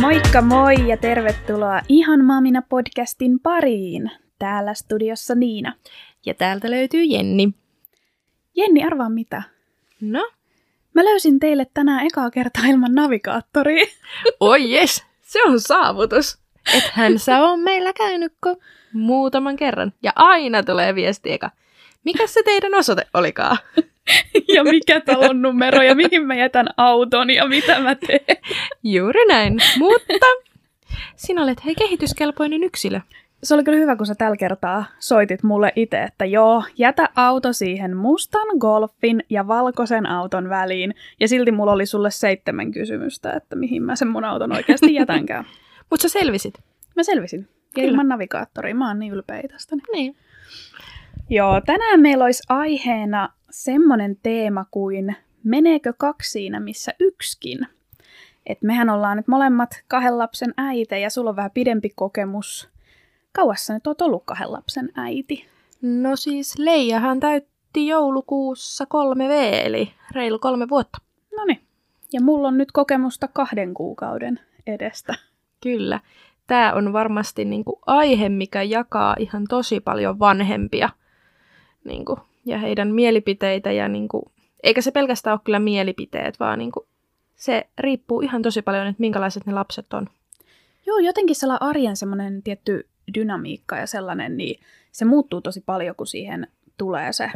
Moikka moi ja tervetuloa Ihan Mämina podcastin pariin. Täällä studiossa Niina. Ja täältä löytyy Jenni. Jenni, arvaa mitä? No? Mä löysin teille tänään ekaa kertaa ilman navigaattoria. Oi jes, se on saavutus. Ethän sä on meillä käynyt muutaman kerran. Ja aina tulee viesti eka. Mikä se teidän osoite olikaan? Ja mikä talon numero ja mihin mä jätän auton ja mitä mä teen? Juuri näin. Mutta sinä olet kehityskelpoinen yksilö. Se oli kyllä hyvä, kun sä tällä kertaa soitit mulle itse, että joo, jätä auto siihen mustan golfin ja valkoisen auton väliin. Ja silti mulla oli sulle 7 kysymystä, että mihin mä sen mun auton oikeasti jätänkään. Mut sä selvisit. Mä selvisin. Kyllä. Ilman navigaattoria. Mä oon niin ylpeä tästäni. Niin. Joo, tänään meillä olisi aiheena semmoinen teema kuin meneekö kaksi siinä missä yksikin? Et mehän ollaan nyt molemmat 2 lapsen äiti ja sulla on vähän pidempi kokemus. Kauas sä nyt oot ollut 2 lapsen äiti? No siis Leijahan täytti joulukuussa 3 V, eli reilu 3 vuotta. Noniin. Ja mulla on nyt kokemusta 2 kuukauden edestä. Kyllä. Tämä on varmasti niinku aihe, mikä jakaa ihan tosi paljon vanhempia niinku, ja heidän mielipiteitä. Ja niinku, eikä se pelkästään ole kyllä mielipiteet, vaan niinku, se riippuu ihan tosi paljon, että minkälaiset ne lapset on. Joo, jotenkin siellä arjen semmoinen tietty dynamiikka ja sellainen, niin se muuttuu tosi paljon, kun siihen tulee se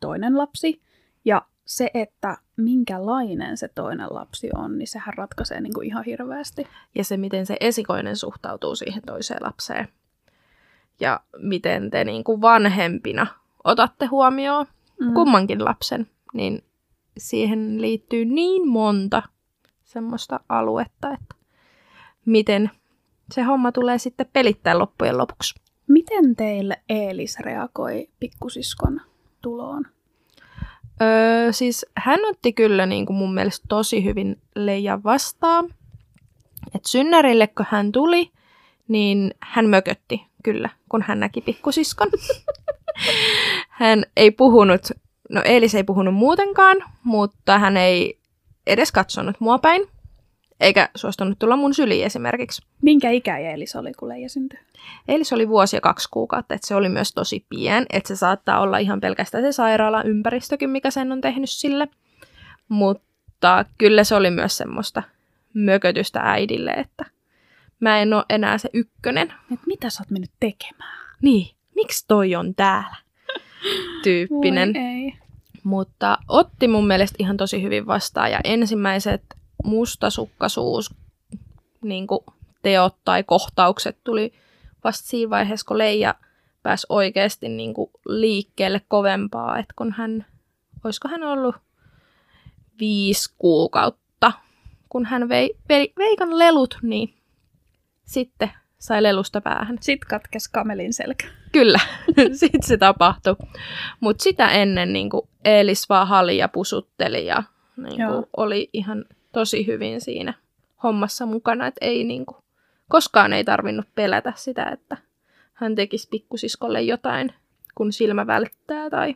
toinen lapsi. Ja se, että minkälainen se toinen lapsi on, niin sehän ratkaisee niin kuin ihan hirveästi. Ja se, miten se esikoinen suhtautuu siihen toiseen lapseen. Ja miten te niin kuin vanhempina otatte huomioon kummankin lapsen. Niin siihen liittyy niin monta semmoista aluetta, että miten se homma tulee sitten pelittää loppujen lopuksi. Miten teille Eelis reagoi pikkusiskon tuloon? Siis hän otti kyllä niin kuin mun mielestä tosi hyvin Leijan vastaan. Että synnärille, kun hän tuli, niin hän mökötti kyllä, kun hän näki pikkusiskon. Hän ei puhunut, no Eelis ei puhunut muutenkaan, mutta hän ei edes katsonut mua päin. Eikä suostunut tulla mun syliin esimerkiksi. Minkä ikä Eelis oli, kun Leija syntyi? Eelis oli vuosi ja 2 kuukautta, että se oli myös tosi pieni. Että se saattaa olla ihan pelkästään se sairaalaympäristökin, mikä sen on tehnyt sille. Mutta kyllä se oli myös semmoista mökötystä äidille, että mä en ole enää se ykkönen. Et mitä sä oot mennyt tekemään? Niin, miksi toi on täällä? Tyyppinen. Mutta otti mun mielestä ihan tosi hyvin vastaan ja ensimmäiset mustasukkaisuus, niin kuin teot tai kohtaukset tuli vasta siinä vaiheessa, kun Leija pääsi oikeasti niin kuin liikkeelle kovempaa. Että kun hän, olisiko hän ollut 5 kuukautta, kun hän vei veikan lelut, niin sitten sai lelusta päähän. Sitten katkesi kamelin selkä. Kyllä, sitten se tapahtui. Mutta sitä ennen niin kuin Eelis vaan hali ja pusutteli ja niin kuin oli ihan tosi hyvin siinä hommassa mukana, että ei niinku, koskaan ei tarvinnut pelätä sitä, että hän tekisi pikkusiskolle jotain, kun silmä välttää tai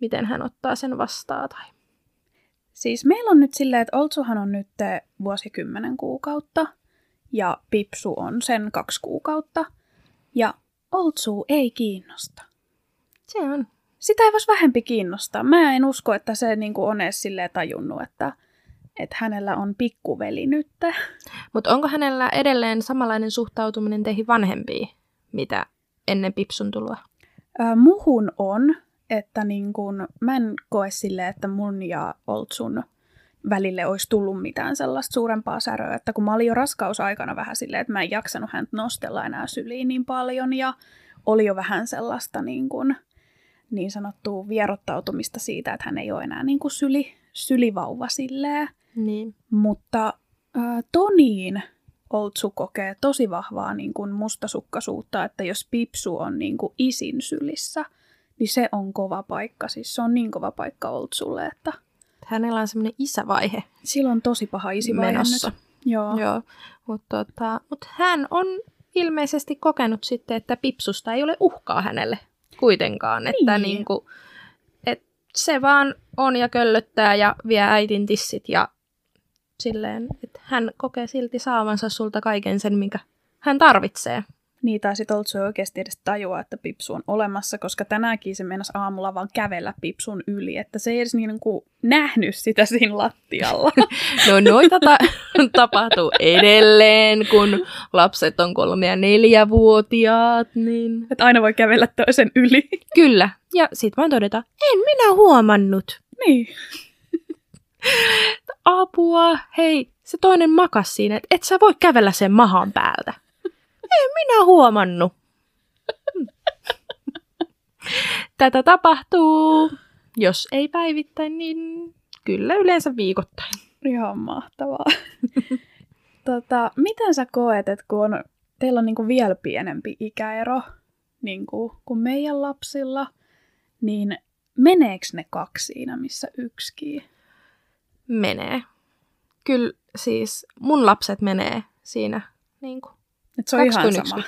miten hän ottaa sen vastaan. Tai. Siis meillä on nyt silleen, että Oltsuhan on nyt vuosi 10 kuukautta ja Pipsu on sen 2 kuukautta ja Oltsu ei kiinnosta. Se on. Sitä ei vois vähempi kiinnostaa. Mä en usko, että se niinku on edes silleen tajunnut, että hänellä on pikkuveli nyt. Mutta onko hänellä edelleen samanlainen suhtautuminen teihin vanhempiin, mitä ennen Pipsun tuloa? Muhun on, että niin kun, mä en koe silleen, että mun ja Oltsun välille olisi tullut mitään sellaista suurempaa säröä. Että kun mä olin jo raskausaikana vähän silleen, että mä en jaksanut häntä nostella enää syliin niin paljon. Ja oli jo vähän sellaista niin, kun, niin sanottua vierottautumista siitä, että hän ei ole enää niin kun sylivauva silleen. Niin. Mutta Toniin Oltsu kokee tosi vahvaa niin kuin mustasukkaisuutta, että jos Pipsu on niin kuin isin sylissä, niin se on kova paikka. Siis se on niin kova paikka Oltsulle, että hänellä on semmoinen isävaihe. Sillä on tosi paha isivaihe menossa. Nyt. Joo. Mutta hän on ilmeisesti kokenut sitten, että Pipsusta ei ole uhkaa hänelle kuitenkaan. Niin. Että niin kuin, se vaan on ja köllöttää ja vie äitin tissit ja silleen, että hän kokee silti saavansa sulta kaiken sen, minkä hän tarvitsee. Niin, tai sitten Oltsu ei oikeasti edes tajua, että Pipsu on olemassa, koska tänäänkin se meinasi aamulla vaan kävellä Pipsun yli, että se ei edes niin kuin nähnyt sitä siinä lattialla. No noita tapahtuu edelleen, kun lapset on 3- ja 4-vuotiaat. Niin... Että aina voi kävellä toisen yli. Kyllä, ja sitten vaan todetaan, en minä huomannut. Niin. Apua, hei, se toinen makas siinä, että et sä voi kävellä sen mahan päältä. En minä huomannut. Tätä tapahtuu, jos ei päivittäin, niin kyllä yleensä viikoittain. Ihan mahtavaa. Miten sä koet, että kun teillä on niinku vielä pienempi ikäero niinku, kuin meidän lapsilla, niin meneekö ne kaksi siinä, missä yksikin? Menee. Kyllä siis mun lapset menee siinä niinku. Et se on ihan sama.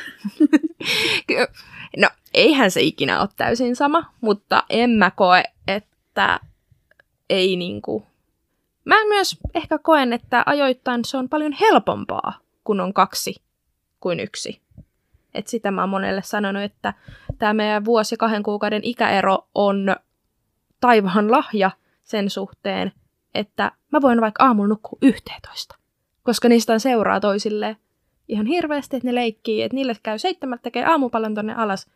No, eihän se ikinä ole täysin sama, mutta en mä koe, että ei niinku... Mä myös ehkä koen, että ajoittain se on paljon helpompaa, kun on kaksi kuin yksi. Et sitä mä oon monelle sanonut, että tämä meidän 1 ja 2 kuukauden ikäero on taivaan lahja sen suhteen, että mä voin vaikka aamulla nukkua 11, koska niistä seuraa toisilleen. Ihan hirveästi, että ne leikkii, että niille käy 7, tekee aamupalan tonne alas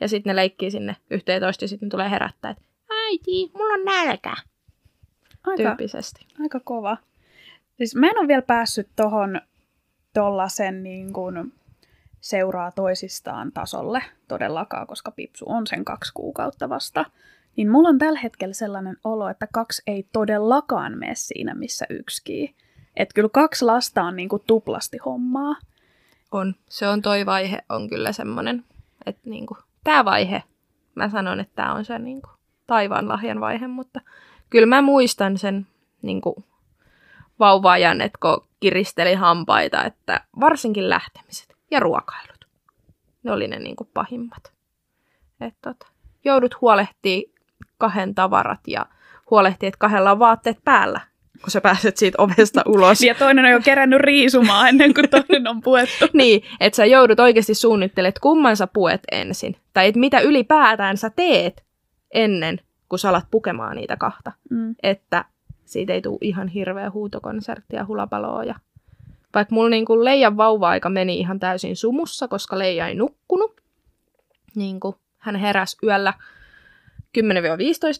ja sitten ne leikkii sinne 11 ja sitten tulee herättää, että äiti, mulla on nälkä. Tyyppisesti. Aika kova. Siis mä en ole vielä päässyt tohon tollasen niin kuin seuraa toisistaan tasolle todellakaan, koska Pipsu on sen 2 kuukautta vasta. Niin mulla on tällä hetkellä sellainen olo, että 2 ei todellakaan mene siinä, missä yksikin. Että kyllä 2 lasta on niinku tuplasti hommaa. On. Se on toi vaihe, on kyllä semmoinen, että niinku, tää vaihe, mä sanon, että tää on se niinku taivaan lahjan vaihe, mutta kyllä mä muistan sen niinku vauva-ajan, että kun kiristeli hampaita, että varsinkin lähtemiset ja ruokailut, ne oli ne niinku pahimmat. Joudut huolehtii 2 tavarat ja huolehtii, että 2 on vaatteet päällä. Kun sä pääset siitä ovesta ulos. Ja toinen on jo kerännyt riisumaan ennen kuin toinen on puettu. Niin, että sä joudut oikeasti suunnittelemaan, että kumman sä puet ensin. Tai että mitä ylipäätään sä teet ennen, kun sä alat pukemaan niitä 2. Mm. Että siitä ei tule ihan hirveä huutokonsertti ja hulapaloa. Ja... Vaikka mulla niin kun Leijan vauva-aika meni ihan täysin sumussa, koska Leija ei nukkunut. Niin kun hän heräsi yöllä 10-15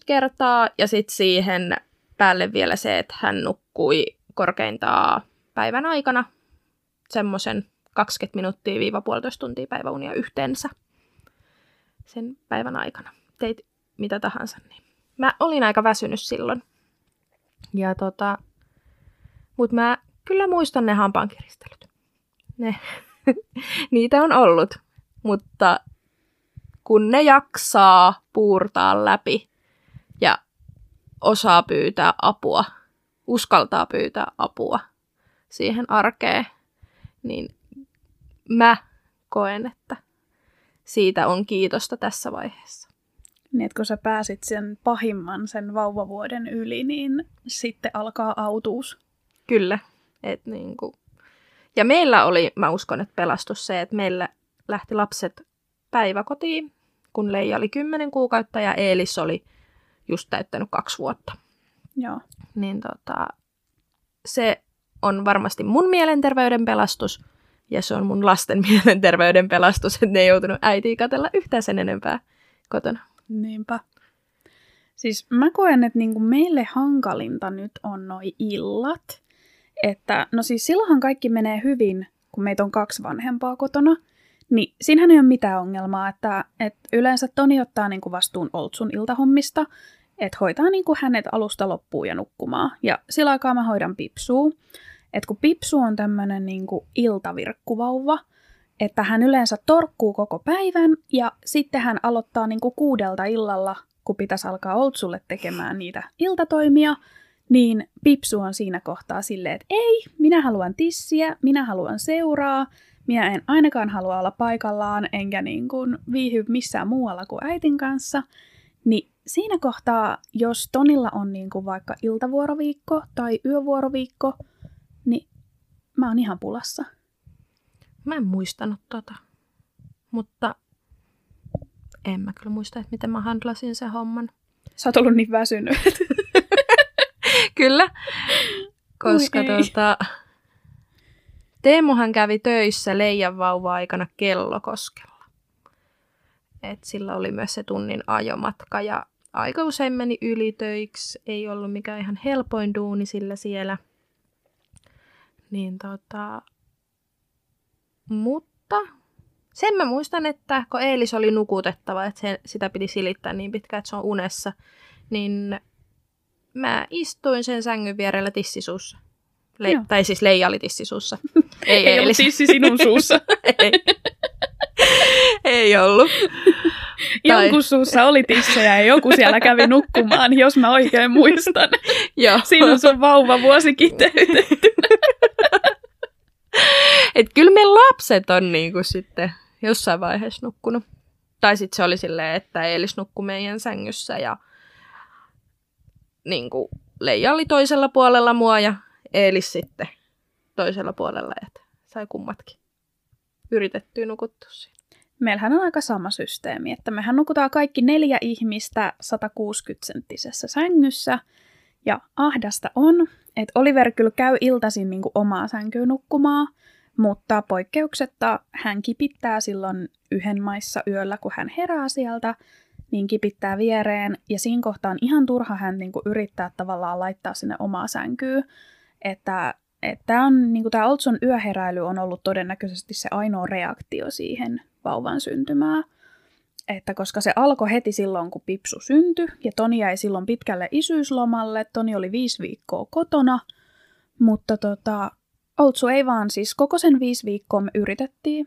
kertaa ja sitten siihen... Päälle vielä se, että hän nukkui korkeintaan päivän aikana semmoisen 20 minuuttia viiva 1,5 tuntia päiväunia yhteensä sen päivän aikana. Teit mitä tahansa. Niin. Mä olin aika väsynyt silloin. Ja mut mä kyllä muistan ne hampaankiristelyt. Ne. Niitä on ollut. Mutta kun ne jaksaa puurtaa läpi ja osaa pyytää apua, uskaltaa pyytää apua siihen arkeen, niin mä koen, että siitä on kiitosta tässä vaiheessa. Niin, että kun sä pääsit sen pahimman, sen vauvavuoden yli, niin sitten alkaa autuus. Kyllä. Et niin kuin. Ja meillä oli, mä uskon, että pelastus se, että meillä lähti lapset päiväkotiin, kun Leija oli 10 kuukautta ja Eelis oli just täyttänyt 2 vuotta. Joo. Niin se on varmasti mun mielenterveyden pelastus, ja se on mun lasten mielenterveyden pelastus, että ne ei joutunut äitiä katsella yhtään sen enempää kotona. Niinpä. Siis mä koen, että niinku meille hankalinta nyt on noi illat. Että, no siis silloinhan kaikki menee hyvin, kun meitä on 2 vanhempaa kotona. Niin, siinähän ei ole mitään ongelmaa, että yleensä Toni ottaa niinku vastuun Oltsun iltahommista, että hoitaa niinku hänet alusta loppuun ja nukkumaan. Ja sillä aikaa mä hoidan Pipsua. Että kun Pipsu on tämmönen niinku iltavirkkuvauva, että hän yleensä torkkuu koko päivän ja sitten hän aloittaa niinku 6 illalla, kun pitäisi alkaa Oltsulle tekemään niitä iltatoimia, niin Pipsu on siinä kohtaa silleen, että ei, minä haluan tissiä, minä haluan seuraa, minä en ainakaan halua olla paikallaan, enkä niin kuin viihy missään muualla kuin äitin kanssa. Niin siinä kohtaa, jos Tonilla on niin kuin vaikka iltavuoroviikko tai yövuoroviikko, niin mä oon ihan pulassa. Mä en muistanut tota, mutta en mä kyllä muista, että miten mä handlasin sen homman. Sä oot ollut niin väsynyt. Kyllä, koska Teemuhan kävi töissä Leijan vauva-aikana Kellokoskella. Et sillä oli myös se tunnin ajomatka ja aika usein meni ylitöiksi. Ei ollut mikään ihan helpoin duuni sillä siellä. Niin mutta sen mä muistan, että kun Eelis oli nukutettava, että sitä piti silittää niin pitkään, että se on unessa, niin mä istuin sen sängyn vierellä tissisuussa. Tai siis Leija oli tissisuussa. Ei ollut tissi sinun suussa. Ei ollut. Jonkun suussa oli tissejä ja joku siellä kävi nukkumaan, jos mä oikein muistan. Siinä on sun vauvavuosi kiteytettynä. Et kyllä me lapset on niinku sitten jossain vaiheessa nukkunut. Tai sitten se oli silleen, että Eelis nukkui meidän sängyssä ja niinku Leija oli toisella puolella mua ja Eelis sitten toisella puolella, että sai kummatkin yritettyä nukuttua siinä. Meillähän on aika sama systeemi, että mehän nukutaan kaikki 4 ihmistä 160-senttisessä sängyssä. Ja ahdasta on, että Oliver kyllä käy iltaisin niin kuin omaa sänkyä nukkumaan, mutta poikkeuksetta hän kipittää silloin yhden maissa yöllä, kun hän herää sieltä, niin kipittää viereen. Ja siinä kohtaa on ihan turha hän niin kuin yrittää tavallaan laittaa sinne omaa sänkyä. Että on, niin kuin tämä Oltsun yöheräily on ollut todennäköisesti se ainoa reaktio siihen vauvan syntymään. Että koska se alkoi heti silloin, kun Pipsu syntyi, ja Toni jäi silloin pitkälle isyyslomalle, Toni oli 5 viikkoa kotona, mutta Oltsu ei vaan, siis koko sen 5 viikkoa me yritettiin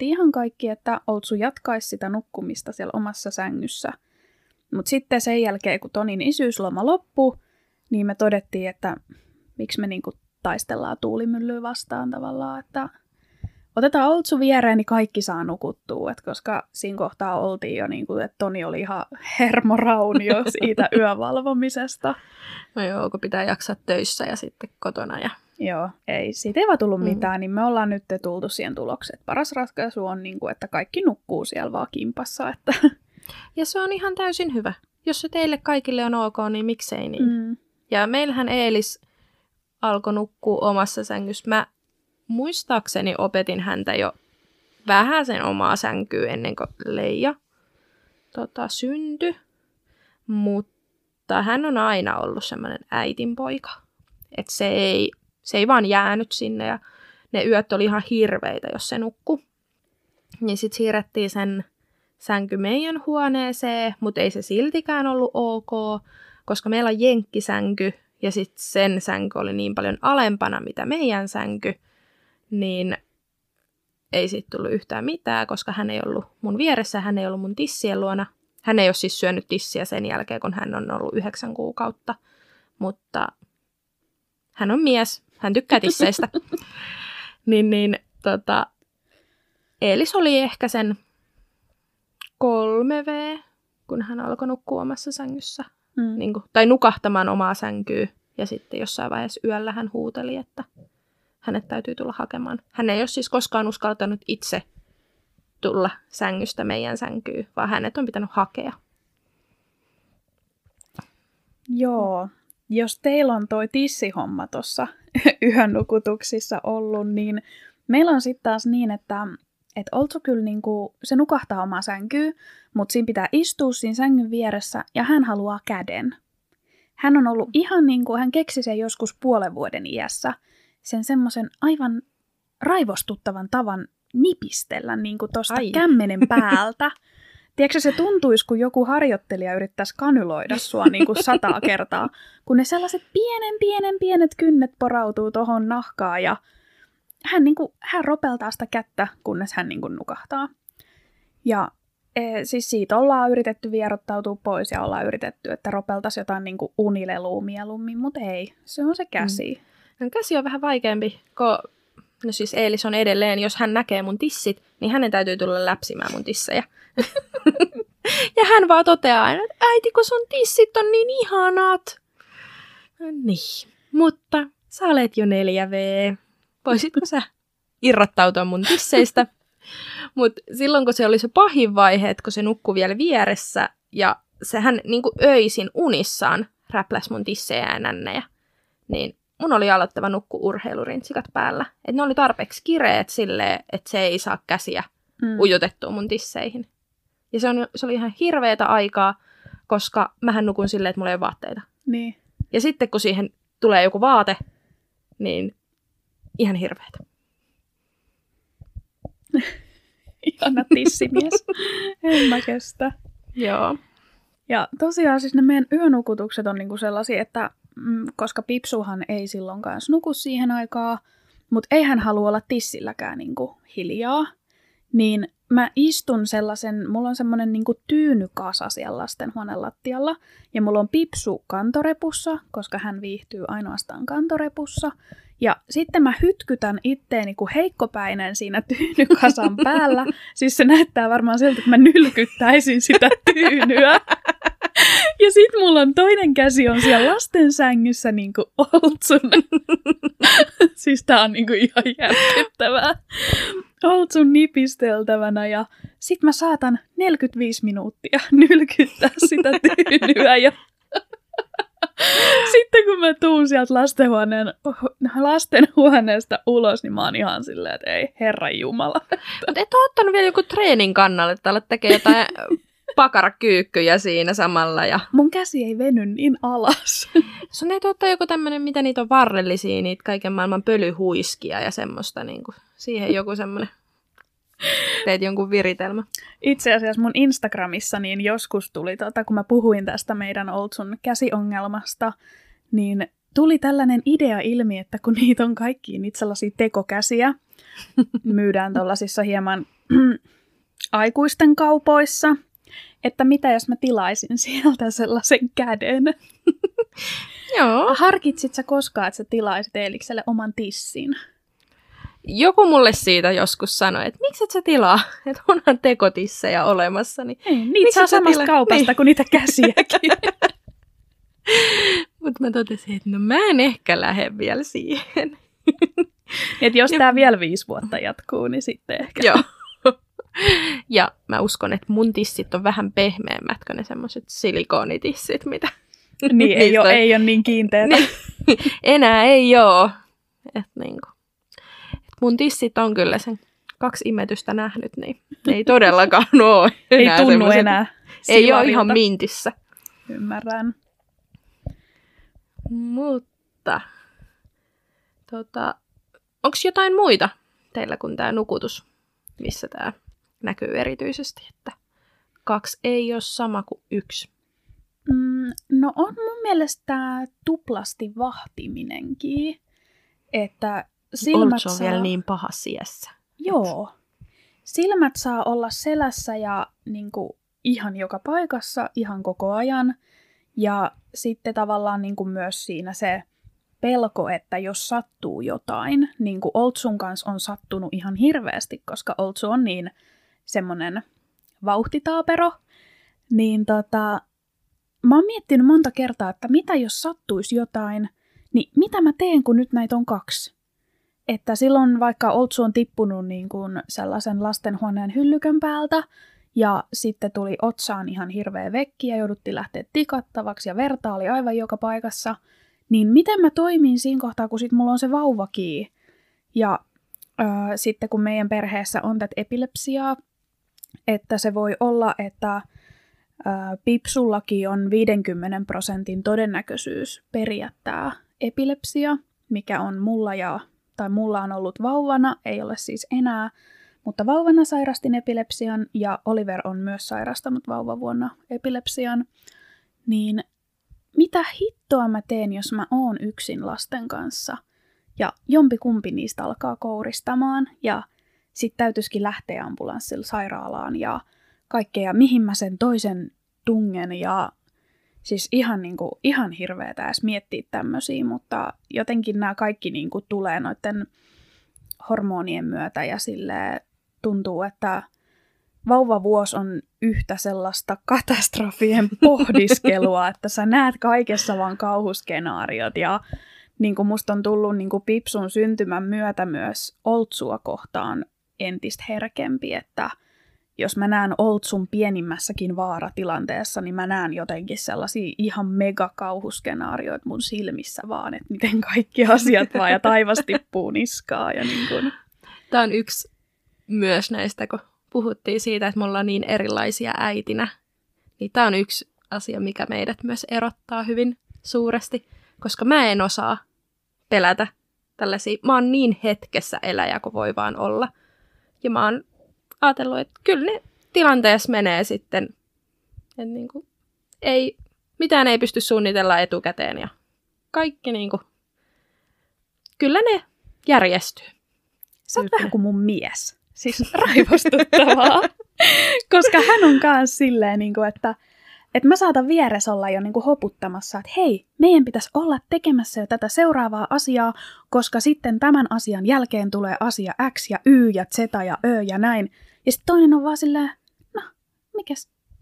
ihan kaikki, että Oltsu jatkaisi sitä nukkumista siellä omassa sängyssä. Mutta sitten sen jälkeen, kun Tonin isyysloma loppui, niin me todettiin, että miksi me niinku taistellaan tuulimyllyä vastaan tavallaan, että otetaan Oltsu viereen, niin kaikki saa nukuttua, et koska siinä kohtaa oltiin jo, niin kuin, että Toni oli ihan hermoraunio siitä yövalvomisesta. No joo, kun pitää jaksaa töissä ja sitten kotona. Ja... Joo, siitä ei vaan tullut mitään, niin me ollaan nyt tultu siihen tulokseen. Paras ratkaisu on, niin kuin, että kaikki nukkuu siellä vaan kimpassa. Että... Ja se on ihan täysin hyvä. Jos se teille kaikille on ok, niin miksei niin. Ja meillähän Eelis alkoi nukkua omassa sängyssä. Mä muistaakseni opetin häntä jo vähän sen omaa sänkyä ennen kuin Leija syntyi, mutta hän on aina ollut semmoinen äitinpoika, että se ei vaan jäänyt sinne ja ne yöt oli ihan hirveitä, jos se nukkui. Niin sitten siirrettiin sen sänky meidän huoneeseen, mutta ei se siltikään ollut ok, koska meillä on jenkkisänky ja sitten sen sänky oli niin paljon alempana mitä meidän sänky. Niin ei siitä tullut yhtään mitään, koska hän ei ollut mun vieressä, hän ei ollut mun tissien luona. Hän ei ole siis syönyt tissiä sen jälkeen, kun hän on ollut 9 kuukautta, mutta hän on mies, hän tykkää tisseistä. Eelis oli ehkä sen 3 vuotta, kun hän alkoi nukkua omassa sängyssä, tai nukahtamaan omaa sänkyä. Ja sitten jossain vaiheessa yöllä hän huuteli, että... Hänet täytyy tulla hakemaan. Hän ei ole siis koskaan uskaltanut itse tulla sängystä meidän sänkyyn, vaan hänet on pitänyt hakea. Joo. Jos teillä on toi tissihomma tuossa yhden nukutuksissa ollut, niin meillä on sitten taas niin, että Oltsu kyllä niinku, se nukahtaa omaa sänkyyn, mutta siinä pitää istua siinä sängyn vieressä ja hän haluaa käden. Hän on ollut ihan niin kuin, hän keksi sen joskus 5,5 vuoden iässä, sen semmoisen aivan raivostuttavan tavan nipistellä niin kuin tosta kämmenen päältä. Tiedätkö, se tuntuisi, kun joku harjoittelija yrittäisi kanyloida sua niin kuin 100 kertaa, kun ne sellaiset pienet kynnet porautuu tohon nahkaan ja hän ropeltaa sitä kättä, kunnes hän niin kuin nukahtaa. Ja siis siitä ollaan yritetty vierottautua pois ja ollaan yritetty, että ropeltaisi jotain niin kuin unilelua mieluummin, mutta ei, se on se käsi. Käsi on vähän vaikeampi, kun no siis Eelis on edelleen, jos hän näkee mun tissit, niin hänen täytyy tulla läpsimään mun tissejä. Ja hän vaan toteaa aina, että äiti, kun sun tissit on niin ihanat. Niin, mutta Sä olet jo 4V. Voisitko sä irrottautua mun tisseistä? Mutta silloin, kun se oli se pahin vaihe, että kun se nukkui vielä vieressä ja sehän niinku öisin unissaan räpläsi mun tissejä ja nännejä, niin mun oli aloittava nukkuu urheilurintsikat päällä. Et ne oli tarpeeksi kireet silleen, että se ei saa käsiä ujutettua mun tisseihin. Ja se oli ihan hirveätä aikaa, koska mähän nukun silleen, että mulla ei ole vaatteita. Niin. Ja sitten kun siihen tulee joku vaate, niin ihan hirveätä. Ihana tissimies. En mä kestä. Joo. Ja tosiaan siis ne meidän yönukutukset on niinku sellaisia, että koska Pipsuhan ei silloin kanssa nuku siihen aikaan, mutta ei hän halua olla tissilläkään niinku hiljaa, niin mä istun sellaisen, mulla on semmoinen niinku tyynykasa siellä lastenhuoneen lattialla, ja mulla on Pipsu kantorepussa, koska hän viihtyy ainoastaan kantorepussa, ja sitten mä hytkytän itteeni kuin heikkopäinen siinä tyynykasan päällä. Siis se näyttää varmaan siltä, että mä nylkyttäisin sitä tyynyä. Ja sit mulla on toinen käsi on siellä lasten sängyssä niin kuin Oltsun. Siis tää on niin kuin ihan järkyttävää. Oltsun nipisteltävänä ja sit mä saatan 45 minuuttia nylkyttää sitä tyynyä ja... Sitten kun mä tuun sieltä lastenhuoneesta ulos, niin mä oon ihan silleen, että ei herranjumala. Mutta et ole ottanut vielä joku treenin kannalle, että alat tekee jotain pakarakyykkyjä siinä samalla. Ja... Mun käsi ei veny niin alas. Sun ei ottaa joku tämmönen, mitä niitä on varrellisia, niitä kaiken maailman pölyhuiskia ja semmoista, niin kuin siihen joku semmoinen. Teit jonkun viritelmä. Itse asiassa mun Instagramissa niin joskus tuli, kun mä puhuin tästä meidän Oltsun käsiongelmasta, niin tuli tällainen idea ilmi, että kun niitä on kaikki niitä sellaisia tekokäsiä, myydään tuollaisissa hieman aikuisten kaupoissa, että mitä jos mä tilaisin sieltä sellaisen käden? Joo. Harkitsit sä koskaan, että sä tilaisit Eelikselle oman tissin? Joku mulle siitä joskus sanoi, että miksi et sä tilaa, että onhan tekotissejä olemassa. Niin ei, niitä saa samasta kaupasta niin kuin niitä käsiäkin. Mutta mä totesin, että no mä en ehkä lähde vielä siihen. Että jos tää vielä 5 vuotta jatkuu, niin sitten ehkä. Joo. Ja mä uskon, että mun tissit on vähän pehmeämmät kuin ne semmoiset silikoonitissit, mitä... Niin, ei ole niin kiinteätä. Enää ei oo. Että niinku... Mun tissit on kyllä sen 2 imetystä nähnyt, niin ei todellakaan ole. Ei tunnu semmoset, enää. Ei ole ihan mintissä. Ymmärrän. Mutta, onko jotain muita teillä kuin tämä nukutus, missä tämä näkyy erityisesti, että 2 ei ole sama kuin 1? No on mun mielestä tuplasti vahtiminenkin, että... Oltsu on vielä niin paha siessä. Joo. Silmät saa olla selässä ja niin kuin, ihan joka paikassa, ihan koko ajan. Ja sitten tavallaan niin kuin, myös siinä se pelko, että jos sattuu jotain, niin kuin Oltsun kanssa on sattunut ihan hirveästi, koska Oltsu on niin semmoinen vauhtitaapero, niin mä oon miettinyt monta kertaa, että mitä jos sattuisi jotain, niin mitä mä teen, kun nyt näitä on 2? Että silloin vaikka Oltsu on tippunut niin kuin sellaisen lastenhuoneen hyllykön päältä ja sitten tuli otsaan ihan hirveä vekki ja jouduttiin lähteä tikattavaksi ja verta oli aivan joka paikassa, niin miten mä toimin siinä kohtaa, kun sitten mulla on se vauvakii. Ja sitten kun meidän perheessä on tätä epilepsiaa, että se voi olla, että Pipsullakin on 50% todennäköisyys periättää epilepsia, mikä on mulla on ollut vauvana, ei ole siis enää, mutta vauvana sairastin epilepsian ja Oliver on myös sairastanut vauvavuonna epilepsian. Niin mitä hittoa mä teen, jos mä oon yksin lasten kanssa? Ja jompikumpi niistä alkaa kouristamaan ja sit täytyisikin lähteä ambulanssilla sairaalaan ja kaikkea, mihin mä sen toisen tungen ja... Siis ihan hirveetä edes miettiä tämmöisiä, mutta jotenkin nämä kaikki niinku tulee noiden hormonien myötä ja silleen tuntuu, että vauvavuosi on yhtä sellaista katastrofien pohdiskelua, että sä näet kaikessa vaan kauhuskenaariot ja niin kuin musta on tullut niin kuin Pipsun syntymän myötä myös Oltsua kohtaan entistä herkempi, että jos mä näen Oltsun pienimmässäkin vaaratilanteessa, niin mä näen jotenkin sellaisia ihan megakauhuskenaarioita mun silmissä vaan, että miten kaikki asiat vaan ja taivas tippuu niskaa. Ja niin kuin. Tämä on yksi myös näistä, kun puhuttiin siitä, että me ollaan niin erilaisia äitinä, niin tämä on yksi asia, mikä meidät myös erottaa hyvin suuresti, koska mä en osaa pelätä tällaisia. Mä oon niin hetkessä eläjä kuin voi vaan olla. Ja mä oon ajatellut, että kyllä ne tilanteessa menee sitten. Että niin kuin ei, mitään ei pysty suunnitella etukäteen ja kaikki niin kuin, kyllä ne järjestyy. Sä oot vähän kuin mun mies. Siis raivostuttavaa. Koska hän on kans silleen, niin kuin, että mä saatan vieressä olla jo niin kuin hoputtamassa, että hei, meidän pitäisi olla tekemässä jo tätä seuraavaa asiaa, koska sitten tämän asian jälkeen tulee asia X ja Y ja Z ja Ö ja näin. Ja sitten toinen on vaan silleen, no,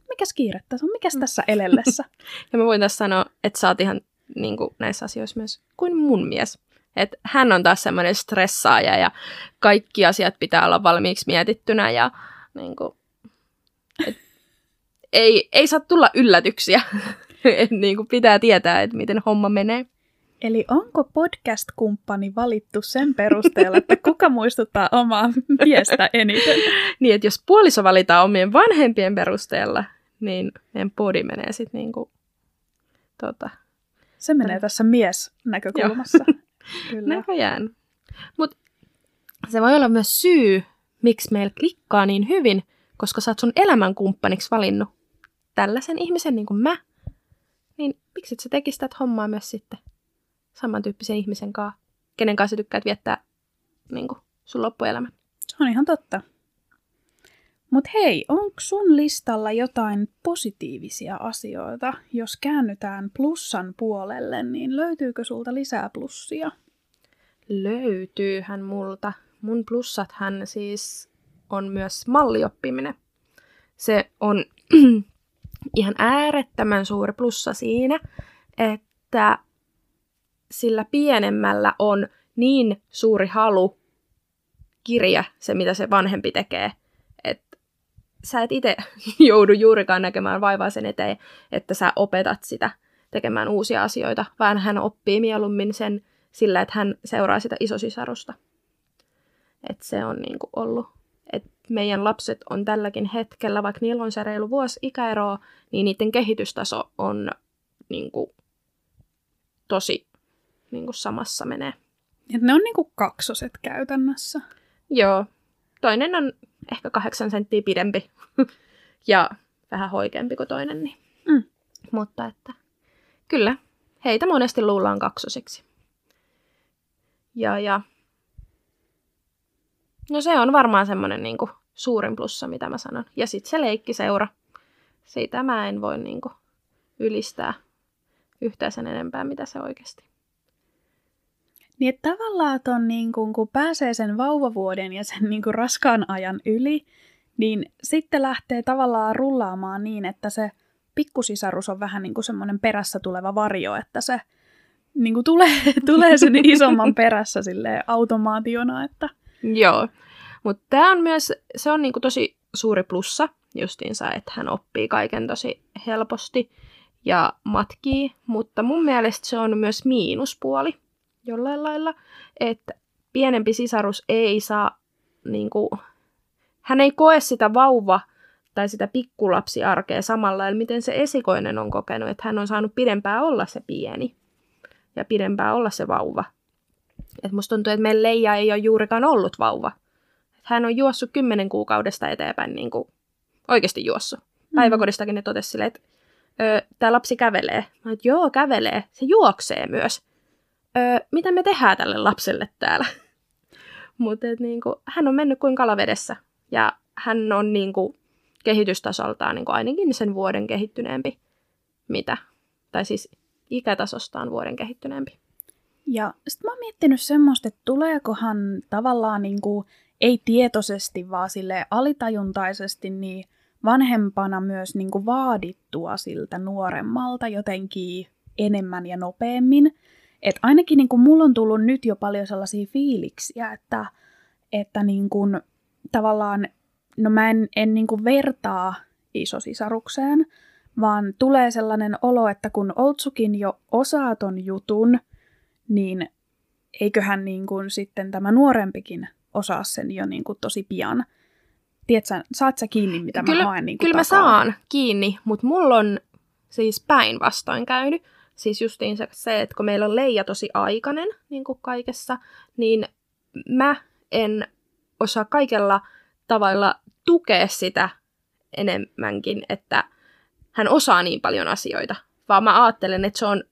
mikäs kiire tässä on, mikäs tässä elellessä? Ja mä voin tässä sanoa, että sä oot ihan niin kuin näissä asioissa myös kuin mun mies. Että hän on taas semmoinen stressaaja ja kaikki asiat pitää olla valmiiksi mietittynä ja niin kuin, ei saa tulla yllätyksiä. Niin kuin pitää tietää, että miten homma menee. Eli onko podcast-kumppani valittu sen perusteella, että kuka muistuttaa omaa miestä eniten? Niin, että jos puoliso valitaan omien vanhempien perusteella, niin meidän podi menee sitten niin kuin se menee tässä miesnäkökulmassa. Kyllä. Näköjään. Mutta se voi olla myös syy, miksi meillä klikkaa niin hyvin, koska sä oot sun elämänkumppaniksi valinnut tällaisen ihmisen niin kuin mä, niin miksi et sä tekis tätä hommaa myös sitten samantyyppisen ihmisen kanssa, kenen kanssa sä tykkäät viettää niin kuin sun loppuelämän. Se on ihan totta. Mut hei, onko sun listalla jotain positiivisia asioita? Jos käännytään plussan puolelle, niin löytyykö sulta lisää plussia? Löytyyhän multa. Mun plussathan siis on myös mallioppiminen. Se on ihan äärettömän suuri plussa siinä, että sillä pienemmällä on niin suuri halu kirja se, mitä se vanhempi tekee. Sä et itse joudu juurikaan näkemään vaivaa sen eteen, että sä opetat sitä tekemään uusia asioita, vaan hän oppii mieluummin sen sillä, että hän seuraa sitä isosisarusta. Että se on niinku ollut, että meidän lapset on tälläkin hetkellä, vaikka niillä on se reilu vuosi ikäeroa, niin niiden kehitystaso on niinku tosi niinku samassa menee. Et ne on niinku kaksoset käytännössä. Joo. Toinen on ehkä 8 senttiä pidempi ja vähän hoikeampi kuin toinen. Niin. Mm. Mutta että kyllä, heitä monesti luullaan kaksosiksi. Ja. No se on varmaan semmoinen niinku suurin plussa, mitä mä sanon. Ja sitten se leikkiseura. Siitä mä en voi niinku ylistää yhtään sen enempää, mitä se oikeasti. Niin että tavallaan ton, niin kun pääsee sen vauvavuoden ja sen niin kun raskaan ajan yli, niin sitten lähtee tavallaan rullaamaan niin, että se pikkusisarus on vähän niin kuin semmoinen perässä tuleva varjo, että se niin kun tulee sen isomman perässä silleen automaationa. Että. Joo, mutta tämä on myös, se on niin kun tosi suuri plussa justiinsa, että hän oppii kaiken tosi helposti ja matkii, mutta mun mielestä se on myös miinuspuoli. Jollain lailla, että pienempi sisarus ei saa, niin kuin, hän ei koe sitä vauva- tai sitä pikkulapsiarkea samalla, eli miten se esikoinen on kokenut, että hän on saanut pidempään olla se pieni ja pidempään olla se vauva. Et musta tuntuu, että meidän Leija ei ole juurikaan ollut vauva. Hän on juossut 10 kuukaudesta eteenpäin, niin kuin oikeasti juossut. Päiväkodistakin ne totesi silleen, että tämä lapsi kävelee. Mä et, joo, kävelee. Se juoksee myös. Mitä me tehdään tälle lapselle täällä? Mutta niinku, hän on mennyt kuin kalavedessä. Ja hän on niinku, kehitystasoltaan niinku, ainakin sen vuoden kehittyneempi. Tai siis ikätasostaan vuoden kehittyneempi. Ja sitten mä oon miettinyt semmoista, että tuleekohan tavallaan niinku, ei tietoisesti, vaan silleen alitajuntaisesti niin vanhempana myös niinku, vaadittua siltä nuoremmalta jotenkin enemmän ja nopeammin. Et ainakin niin kun mulla on tullut nyt jo paljon sellaisia fiiliksiä, että niin kun, tavallaan, no mä en niin kun vertaa isosisarukseen, vaan tulee sellainen olo, että kun Oltsukin jo osaa ton jutun, niin eiköhän niin kun sitten tämä nuorempikin osaa sen jo niin kun tosi pian. Tiedätkö, saat sä kiinni, mitä kyllä, mä haen niin kun kyllä takaa? Mä saan kiinni, mutta mulla on siis päinvastoin käynyt. Siis justiin se, että kun meillä on Leija tosi aikainen niin kuin kaikessa, niin mä en osaa kaikella tavalla tukea sitä enemmänkin, että hän osaa niin paljon asioita, vaan mä ajattelen, että se on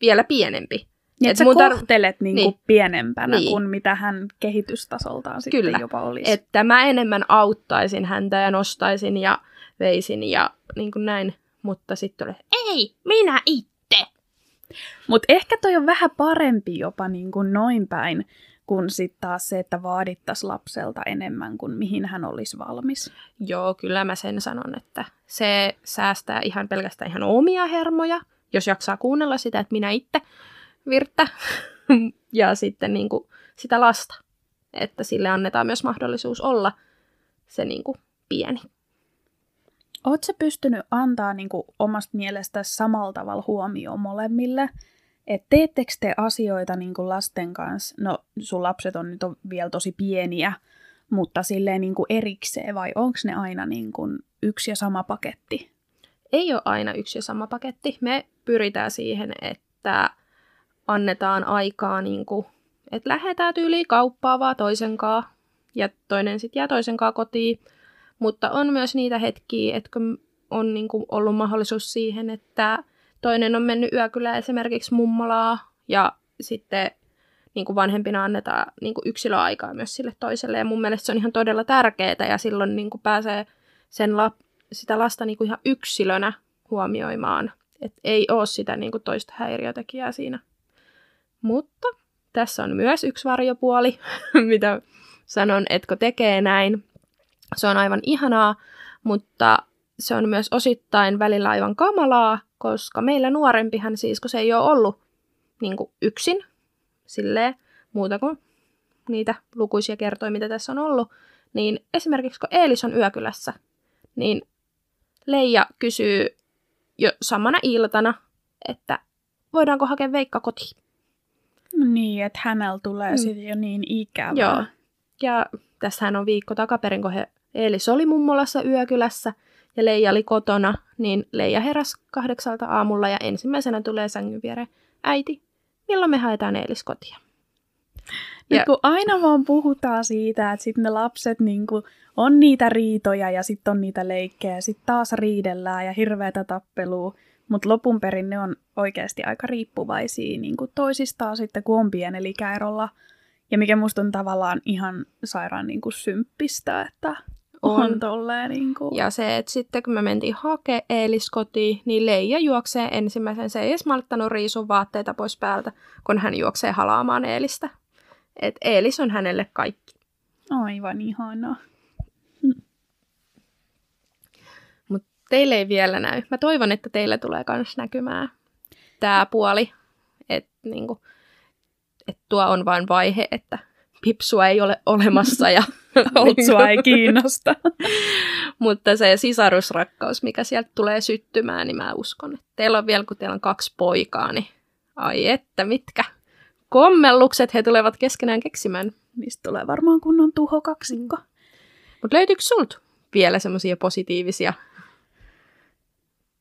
vielä pienempi. Niin, että sä kohtelet niin pienempänä kuin mitä hän kehitystasoltaan sitten kyllä, jopa olisi. Kyllä, että mä enemmän auttaisin häntä ja nostaisin ja veisin ja niin kuin näin, mutta sitten tulee, ei, minä itse. Mutta ehkä toi on vähän parempi jopa niin kuin noin päin, kun sitten taas se, että vaadittaisiin lapselta enemmän kuin mihin hän olisi valmis. Joo, kyllä mä sen sanon, että se säästää ihan pelkästään ihan omia hermoja, jos jaksaa kuunnella sitä, että minä itse virttä ja sitten niin kuin sitä lasta, että sille annetaan myös mahdollisuus olla se niin kuin pieni. Oletko sä pystynyt antaa niin kuin omasta mielestä samalla tavalla huomioon molemmille? Et teettekö te asioita niin kuin lasten kanssa? No sun lapset on nyt vielä tosi pieniä, mutta silleen niin kuin erikseen vai onko ne aina niin kuin yksi ja sama paketti? Ei ole aina yksi ja sama paketti. Me pyritään siihen, että annetaan aikaa, niin kuin, että lähdetään tyyliin kauppaa vaan toisenkaan ja toinen sitten jää toisenkaan kotiin. Mutta on myös niitä hetkiä, että on niin kuin ollut mahdollisuus siihen, että toinen on mennyt yökylään esimerkiksi mummolaa ja sitten niin kuin vanhempina annetaan niin kuin yksilöaikaa myös sille toiselle. Ja mun mielestä se on ihan todella tärkeää ja silloin niin kuin pääsee sen sitä lasta niin kuin ihan yksilönä huomioimaan. Et ei ole sitä niin kuin toista häiriötekijää siinä. Mutta tässä on myös yksi varjopuoli, mitä sanon, että kun tekee näin. Se on aivan ihanaa, mutta se on myös osittain välillä aivan kamalaa, koska meillä nuorempihan siis, kun se ei ole ollut niin kuin yksin, silleen, muuta kuin niitä lukuisia kertoja, mitä tässä on ollut, niin esimerkiksi kun Eelis on yökylässä, niin Leija kysyy jo samana iltana, että voidaanko hakea Veikka kotiin. Niin, että hänellä tulee sitten jo niin ikävää. Joo. Ja tässähän on viikko takaperin, kun Eelis oli mummolassa yökylässä ja Leija oli kotona, niin Leija heräsi 8 aamulla ja ensimmäisenä tulee sängyn viereen, äiti, milloin me haetaan Eelis kotia? Ja kun aina vaan puhutaan siitä, että sitten ne lapset niinku, on niitä riitoja ja sitten on niitä leikkejä ja sitten taas riidellään ja hirveätä tappelua, mutta lopun perin ne on oikeasti aika riippuvaisia niinku toisistaan sitten, kun on pienellä ikäerolla. Ja mikä musta on tavallaan ihan sairaan niin kuin symppistä, että on tolleen niin kuin. Ja se, että sitten kun me mentiin hakemaan Eelis kotiin, niin Leija juoksee ensimmäisen. Se ei edes malttanut riisun vaatteita pois päältä, kun hän juoksee halaamaan Eelistä. Että Eelis on hänelle kaikki. Aivan ihanaa. Mutta teille ei vielä näy. Mä toivon, että teillä tulee myös näkymään tää puoli. Että niinku. Että tuo on vain vaihe, että Pipsua ei ole olemassa ja Oltsua ei kiinnosta. Mutta se sisarusrakkaus, mikä sieltä tulee syttymään, niin mä uskon, että teillä on vielä, kun teillä on 2 poikaa, niin ai että mitkä kommellukset he tulevat keskenään keksimään. Niistä tulee varmaan kunnon tuhokaksikko. Mutta löytyykö sulta vielä semmoisia positiivisia?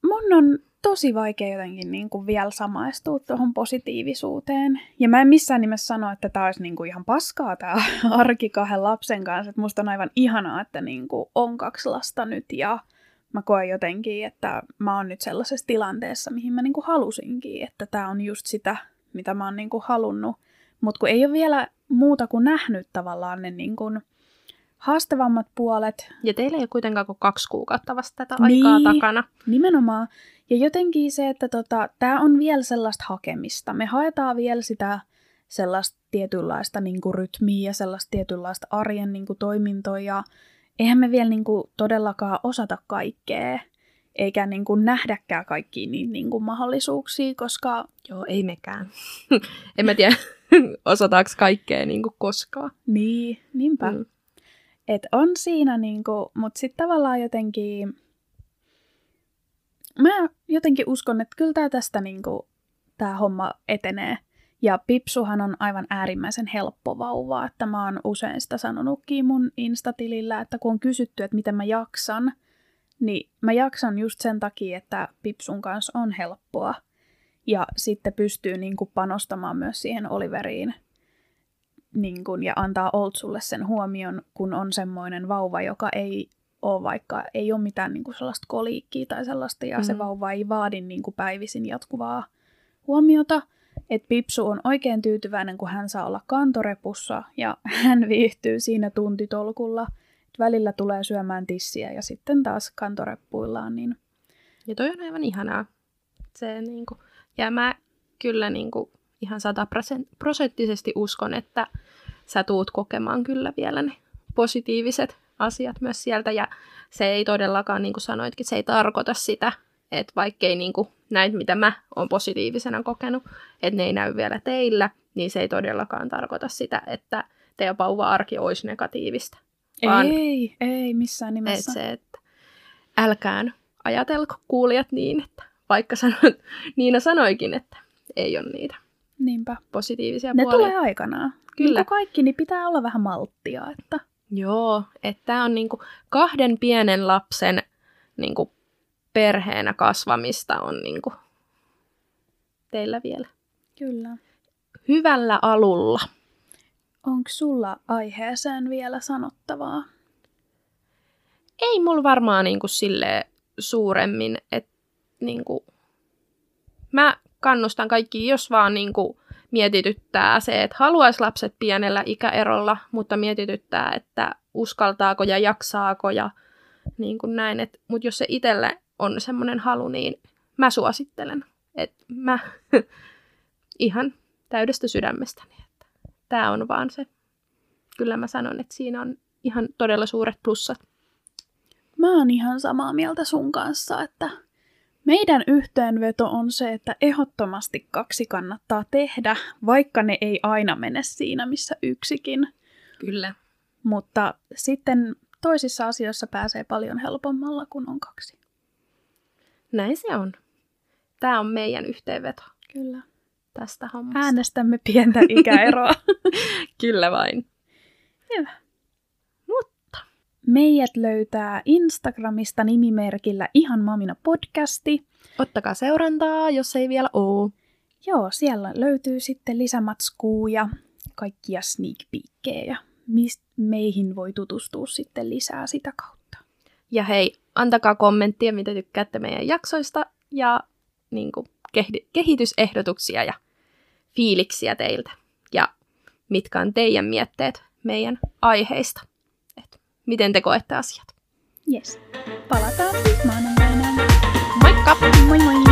Mun on tosi vaikea jotenkin niin kuin vielä samaistua tuohon positiivisuuteen. Ja mä en missään nimessä sano, että tää olisi niin kuin ihan paskaa tää arki 2 lapsen kanssa. Et musta on aivan ihanaa, että niin kuin on 2 lasta nyt ja mä koen jotenkin, että mä oon nyt sellaisessa tilanteessa, mihin mä niin kuin halusinkin. Että tää on just sitä, mitä mä oon niin kuin halunnut. Mut kun ei ole vielä muuta kuin nähnyt tavallaan ne niin kuin haastavammat puolet. Ja teillä ei ole kuitenkaan kuin 2 kuukautta vasta tätä aikaa takana. Nimenomaan. Ja jotenkin se, että tää on vielä sellaista hakemista. Me haetaan vielä sitä sellaista tietynlaista niinku rytmiä ja sellaista tietynlaista arjen niinku toimintoja. Eihän me vielä niinku todellakaan osata kaikkea. eikä niin kuin nähdäkään kaikkia niitä niin kuin mahdollisuuksia, koska... Joo, ei mekään. En mä tiedä, osataanko kaikkea niin kuin koskaan. Niin, niinpä. Mm. Et on siinä, niin kuin, mutta sitten tavallaan jotenkin... Mä jotenkin uskon, että kyllä tästä niin kuin, tää homma etenee. Ja Pipsuhan on aivan äärimmäisen helppo vauva, että mä oon usein sitä sanonutkin mun Insta-tilillä, että kun on kysytty, että miten mä jaksan, niin mä jaksan just sen takia, että Pipsun kanssa on helppoa. Ja sitten pystyy niin kuin, panostamaan myös siihen Oliveriin niin kuin, ja antaa Oltsulle sen huomion, kun on semmoinen vauva, joka ei ole vaikka, ei ole mitään niin kuin, sellaista koliikkiä tai sellaista, ja se vauva ei vaadi niin kuin, päivisin jatkuvaa huomiota. Että Pipsu on oikein tyytyväinen, kun hän saa olla kantorepussa ja hän viihtyy siinä tuntitolkulla. Välillä tulee syömään tissiä ja sitten taas kantoreppuillaan. Niin... Ja toi on aivan ihanaa. Se, niin kuin... Ja mä kyllä niin kuin, ihan 100% uskon, että sä tuut kokemaan kyllä vielä ne positiiviset asiat myös sieltä. Ja se ei todellakaan, niin kuin sanoitkin, se ei tarkoita sitä, että vaikkei niin kuin näitä, mitä mä oon positiivisena kokenut, että ne ei näy vielä teillä, niin se ei todellakaan tarkoita sitä, että teidän vauva-arki olisi negatiivista. Vaan ei missään nimessä. Et se, että älkään ajatelko kuulijat niin, että vaikka Niina sanoikin, että ei ole niitä Niinpä. Positiivisia ne puolia. Ne tulee aikanaan. Kyllä. Niin kuin kaikki, niin pitää olla vähän malttia. Että... Joo, että tämä on niinku kahden pienen lapsen niinku perheenä kasvamista on niinku teillä vielä. Kyllä. Hyvällä alulla. Onko sulla aiheeseen vielä sanottavaa? Ei mulla varmaan niinku silleen suuremmin, että niinku mä kannustan kaikki, jos vaan niinku mietityttää se, että haluaisi lapset pienellä ikäerolla, mutta mietityttää, että uskaltaako ja jaksaako ja niin kuin näin, että mut jos se itsellä on semmoinen halu, niin mä suosittelen, että mä ihan täydestä sydämestäni, että tää on vaan se, kyllä mä sanon, että siinä on ihan todella suuret plussat. Mä oon ihan samaa mieltä sun kanssa, että meidän yhteenveto on se, että ehdottomasti kaksi kannattaa tehdä, vaikka ne ei aina mene siinä, missä yksikin. Kyllä. Mutta sitten toisissa asioissa pääsee paljon helpommalla, kun on kaksi. Näin se on. Tämä on meidän yhteenveto. Kyllä. Tästä hommasta. Äänestämme pientä ikäeroa. Kyllä vain. Hyvä. Mutta meidät löytää Instagramista nimimerkillä Ihan Mämina podcasti. Ottakaa seurantaa, jos ei vielä ole. Joo, siellä löytyy sitten lisämatskuu ja kaikkia sneak peekkejä. Meihin voi tutustua sitten lisää sitä kautta. Ja hei, antakaa kommenttia, mitä tykkäätte meidän jaksoista ja niin kuin, kehitysehdotuksia ja fiiliksiä teiltä. Ja mitkä on teidän mietteet meidän aiheista. Et miten te koette asiat. Yes. Palataan maanantaina. Moikka! Moi moi!